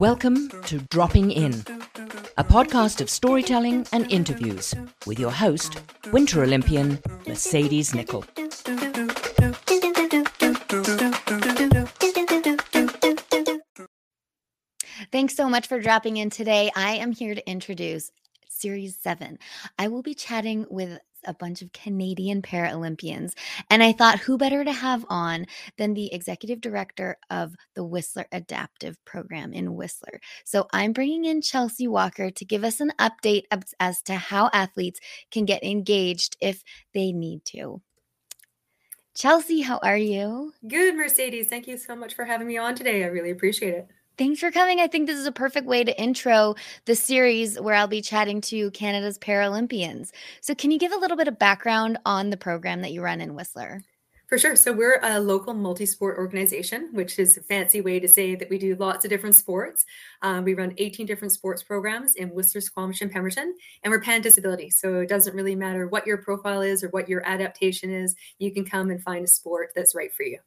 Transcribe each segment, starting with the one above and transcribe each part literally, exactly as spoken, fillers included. Welcome to Dropping In, a podcast of storytelling and interviews with your host, Winter Olympian Mercedes Nickel. Thanks so much for dropping in today. I am here to introduce Series seven. I will be chatting with a bunch of Canadian Paralympians. And I thought, who better to have on than the executive director of the Whistler Adaptive Program in Whistler. So I'm bringing in Chelsea Walker to give us an update as to how athletes can get engaged if they need to. Chelsea, how are you? Good, Mercedes. Thank you so much for having me on today. I really appreciate it. Thanks for coming. I think this is a perfect way to intro the series where I'll be chatting to Canada's Paralympians. So can you give a little bit of background on the program that you run in Whistler? For sure. So we're a local multi-sport organization, which is a fancy way to say that we do lots of different sports. Um, we run eighteen different sports programs in Whistler, Squamish, and Pemberton, and we're pan-disability. So it doesn't really matter what your profile is or what your adaptation is. You can come and find a sport that's right for you.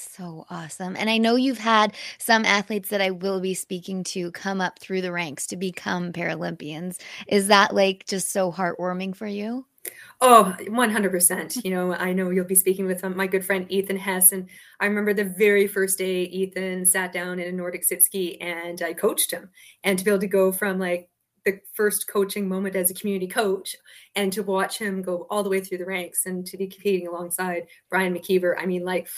So awesome. And I know you've had some athletes that I will be speaking to come up through the ranks to become Paralympians. Is that like just so heartwarming for you? Oh, one hundred percent. You know, I know you'll be speaking with um, my good friend, Ethan Hess. And I remember the very first day Ethan sat down in a Nordic sit ski and I coached him. And to be able to go from like the first coaching moment as a community coach and to watch him go all the way through the ranks and to be competing alongside Brian McKeever. I mean, like,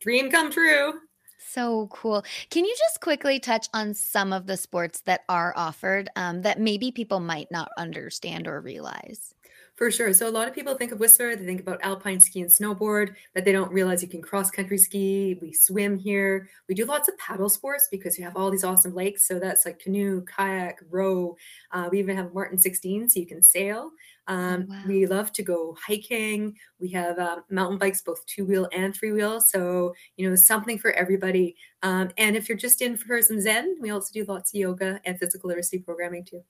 dream come true. So cool. Can you just quickly touch on some of the sports that are offered um, that maybe people might not understand or realize? For sure. So a lot of people think of Whistler, they think about alpine ski and snowboard, but they don't realize you can cross-country ski. We swim here. We do lots of paddle sports because we have all these awesome lakes. So that's like canoe, kayak, row. Uh, we even have Martin sixteen, so you can sail. Um, wow. We love to go hiking. We have uh, mountain bikes, both two-wheel and three-wheel. So, you know, something for everybody. Um, and if you're just in for some zen, we also do lots of yoga and physical literacy programming too.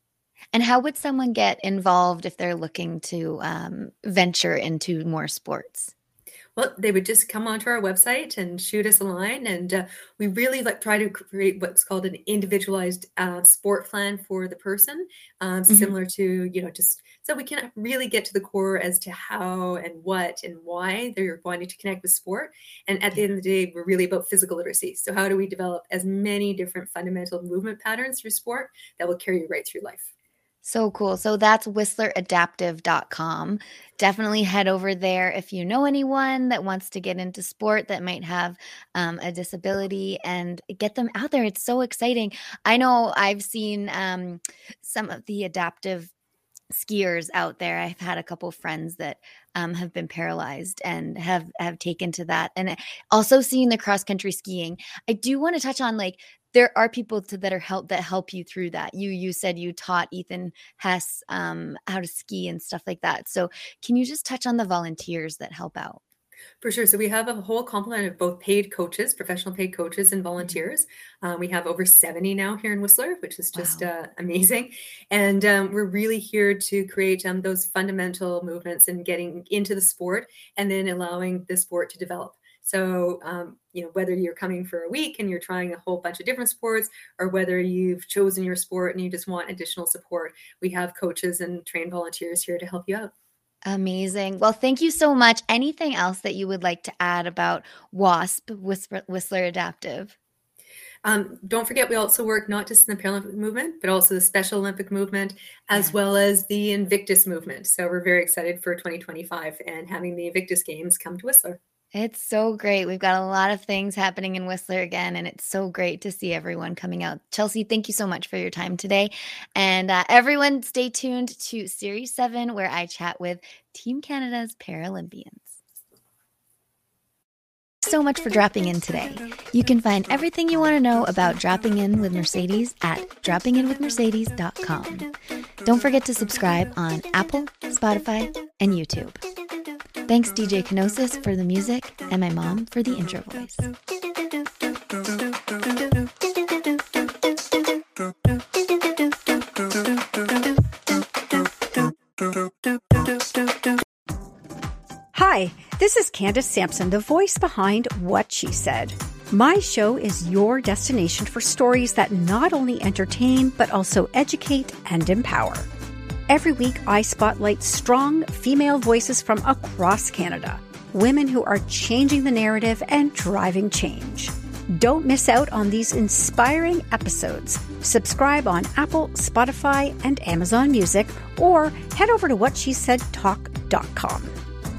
And how would someone get involved if they're looking to um, venture into more sports? Well, they would just come onto our website and shoot us a line. And uh, we really like try to create what's called an individualized uh, sport plan for the person, um, mm-hmm. similar to, you know, just so we can really get to the core as to how and what and why they're wanting to connect with sport. And at the end of the day, we're really about physical literacy. So how do we develop as many different fundamental movement patterns through sport that will carry you right through life? So cool. So that's whistler adaptive dot com. Definitely head over there if you know anyone that wants to get into sport that might have um, a disability and get them out there. It's so exciting. I know I've seen um, some of the adaptive skiers out there. I've had a couple friends that um, have been paralyzed and have, have taken to that. And also seeing the cross-country skiing. I do want to touch on like there are people to, that are help that help you through that. You you said you taught Ethan Hess um, how to ski and stuff like that. So can you just touch on the volunteers that help out? For sure. So we have a whole complement of both paid coaches, professional paid coaches and volunteers. Um, we have over seventy now here in Whistler, which is just wow. uh, amazing. And um, we're really here to create um, those fundamental movements and getting into the sport and then allowing the sport to develop. So, um, you know, whether you're coming for a week and you're trying a whole bunch of different sports or whether you've chosen your sport and you just want additional support, we have coaches and trained volunteers here to help you out. Amazing. Well, thank you so much. Anything else that you would like to add about WASP, Whistler Adaptive? Um, don't forget, we also work not just in the Paralympic movement, but also the Special Olympic movement, as yes. well as the Invictus movement. So we're very excited for twenty twenty-five and having the Invictus Games come to Whistler. It's so great. We've got a lot of things happening in Whistler again, and it's so great to see everyone coming out. Chelsea, thank you so much for your time today. And uh, everyone stay tuned to Series seven, where I chat with Team Canada's Paralympians. So much for dropping in today. You can find everything you want to know about dropping in with Mercedes at dropping in with mercedes dot com. Don't forget to subscribe on Apple, Spotify, and YouTube. Thanks D J Kenosis for the music and my mom for the intro voice. Hi, this is Candace Sampson, the voice behind What She Said. My show is your destination for stories that not only entertain, but also educate and empower. Every week, I spotlight strong female voices from across Canada, women who are changing the narrative and driving change. Don't miss out on these inspiring episodes. Subscribe on Apple, Spotify, and Amazon Music, or head over to what she said talk dot com.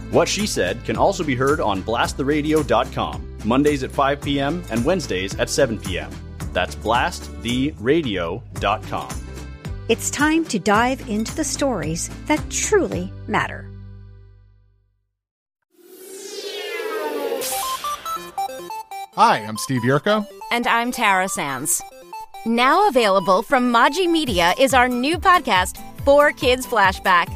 What She Said can also be heard on blast the radio dot com, Mondays at five p.m. and Wednesdays at seven p.m. That's blast the radio dot com. It's time to dive into the stories that truly matter. Hi, I'm Steve Yurko. And I'm Tara Sands. Now available from Magi Media is our new podcast, Four Kids Flashback.